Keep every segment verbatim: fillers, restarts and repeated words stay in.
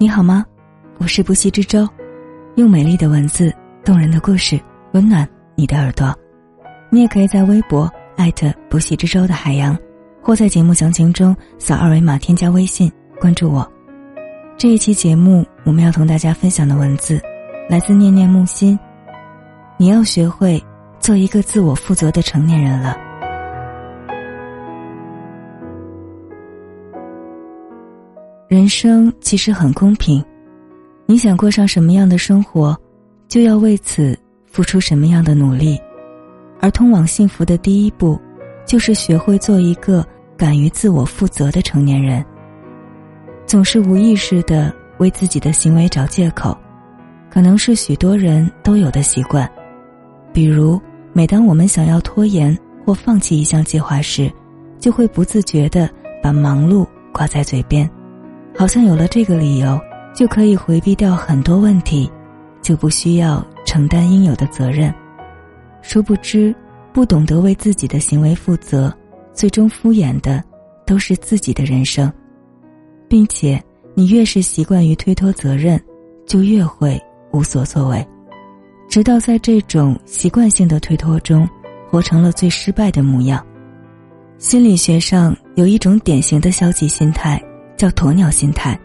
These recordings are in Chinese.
你好吗？我是不息之舟，用美丽的文字、动人的故事温暖你的耳朵。你也可以在微博艾特不息之舟的海洋，或在节目详情中扫二维码添加微信关注我。这一期节目我们要同大家分享的文字来自念念木心。你要学会做一个自我负责的成年人了。人生其实很公平，你想过上什么样的生活，就要为此付出什么样的努力。而通往幸福的第一步，就是学会做一个敢于自我负责的成年人。总是无意识地为自己的行为找借口，可能是许多人都有的习惯。比如，每当我们想要拖延或放弃一项计划时，就会不自觉地把忙碌挂在嘴边。好像有了这个理由，就可以回避掉很多问题，就不需要承担应有的责任。殊不知，不懂得为自己的行为负责，最终敷衍的都是自己的人生。并且，你越是习惯于推脱责任，就越会无所作为。直到在这种习惯性的推脱中，活成了最失败的模样。心理学上有一种典型的消极心态，叫鸵鸟心态。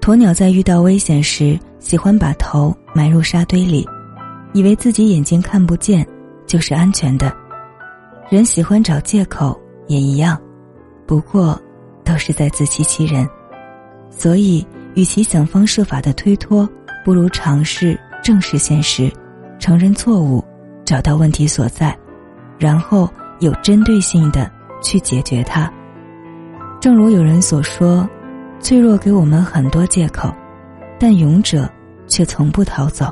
鸵鸟在遇到危险时，喜欢把头埋入沙堆里，以为自己眼睛看不见就是安全的。人喜欢找借口也一样，不过都是在自欺欺人。所以与其想方设法的推脱，不如尝试正视现实，承认错误，找到问题所在，然后有针对性的去解决它。正如有人所说，脆弱给我们很多借口，但勇者却从不逃走。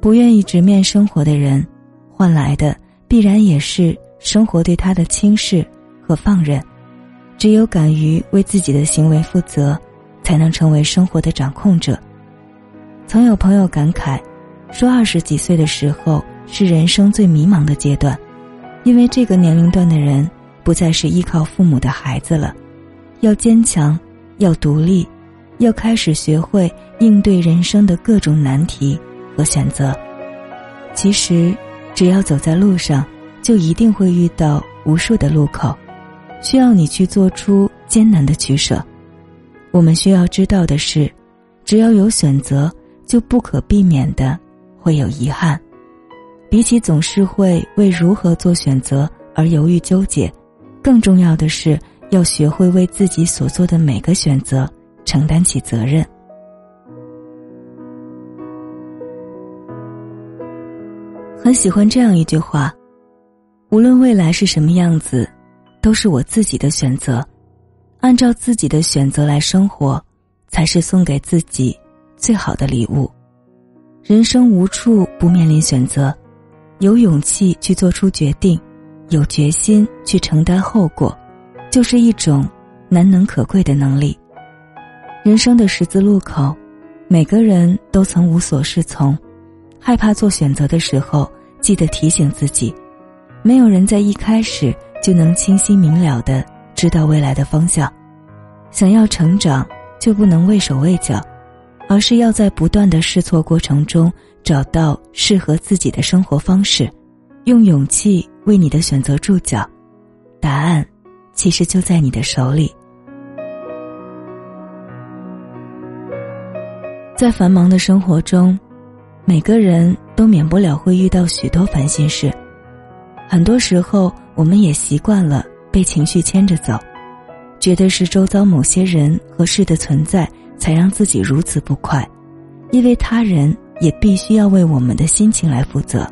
不愿意直面生活的人，换来的必然也是生活对他的轻视和放任。只有敢于为自己的行为负责，才能成为生活的掌控者。曾有朋友感慨说，二十几岁的时候是人生最迷茫的阶段，因为这个年龄段的人不再是依靠父母的孩子了，要坚强，要独立，要开始学会应对人生的各种难题和选择。其实，只要走在路上，就一定会遇到无数的路口，需要你去做出艰难的取舍。我们需要知道的是，只要有选择，就不可避免的会有遗憾。比起总是会为如何做选择而犹豫纠结，更重要的是要学会为自己所做的每个选择承担起责任。很喜欢这样一句话，无论未来是什么样子，都是我自己的选择，按照自己的选择来生活，才是送给自己最好的礼物。人生无处不面临选择，有勇气去做出决定，有决心去承担后果，就是一种难能可贵的能力。人生的十字路口，每个人都曾无所适从，害怕做选择的时候，记得提醒自己，没有人在一开始就能清晰明了地知道未来的方向。想要成长，就不能畏手畏脚，而是要在不断的试错过程中，找到适合自己的生活方式，用勇气为你的选择注脚。答案其实就在你的手里。在繁忙的生活中，每个人都免不了会遇到许多烦心事。很多时候，我们也习惯了被情绪牵着走，觉得是周遭某些人和事的存在才让自己如此不快，因为他人也必须要为我们的心情来负责。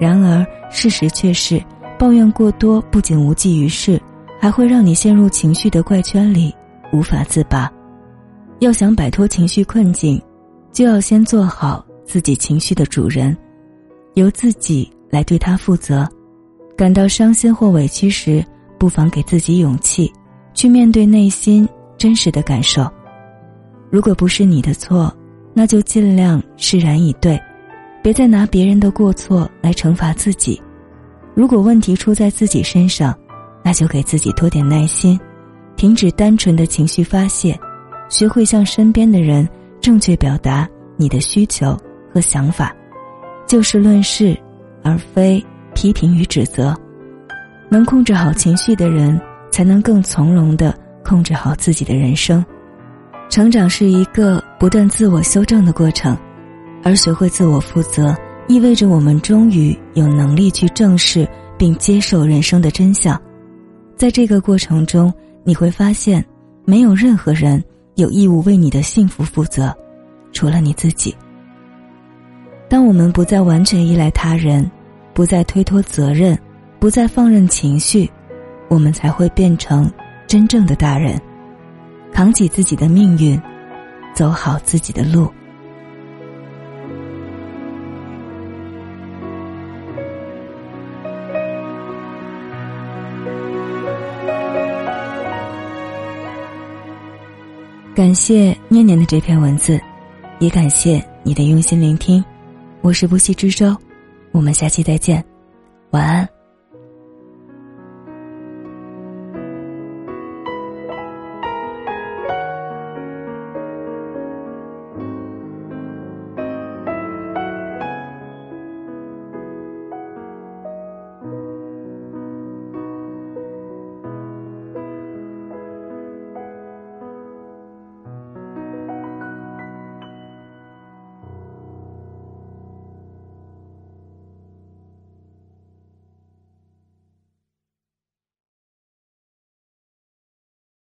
然而，事实却是，抱怨过多不仅无济于事，还会让你陷入情绪的怪圈里无法自拔。要想摆脱情绪困境，就要先做好自己情绪的主人，由自己来对它负责。感到伤心或委屈时，不妨给自己勇气去面对内心真实的感受。如果不是你的错，那就尽量释然以对，别再拿别人的过错来惩罚自己。如果问题出在自己身上，那就给自己多点耐心，停止单纯的情绪发泄，学会向身边的人正确表达你的需求和想法，就事论事，而非批评与指责。能控制好情绪的人，才能更从容地控制好自己的人生。成长是一个不断自我修正的过程，而学会自我负责，意味着我们终于有能力去正视并接受人生的真相。在这个过程中，你会发现，没有任何人有义务为你的幸福负责，除了你自己。当我们不再完全依赖他人，不再推脱责任，不再放任情绪，我们才会变成真正的大人，扛起自己的命运，走好自己的路。感谢念念的这篇文字，也感谢你的用心聆听。我是不息之舟，我们下期再见，晚安。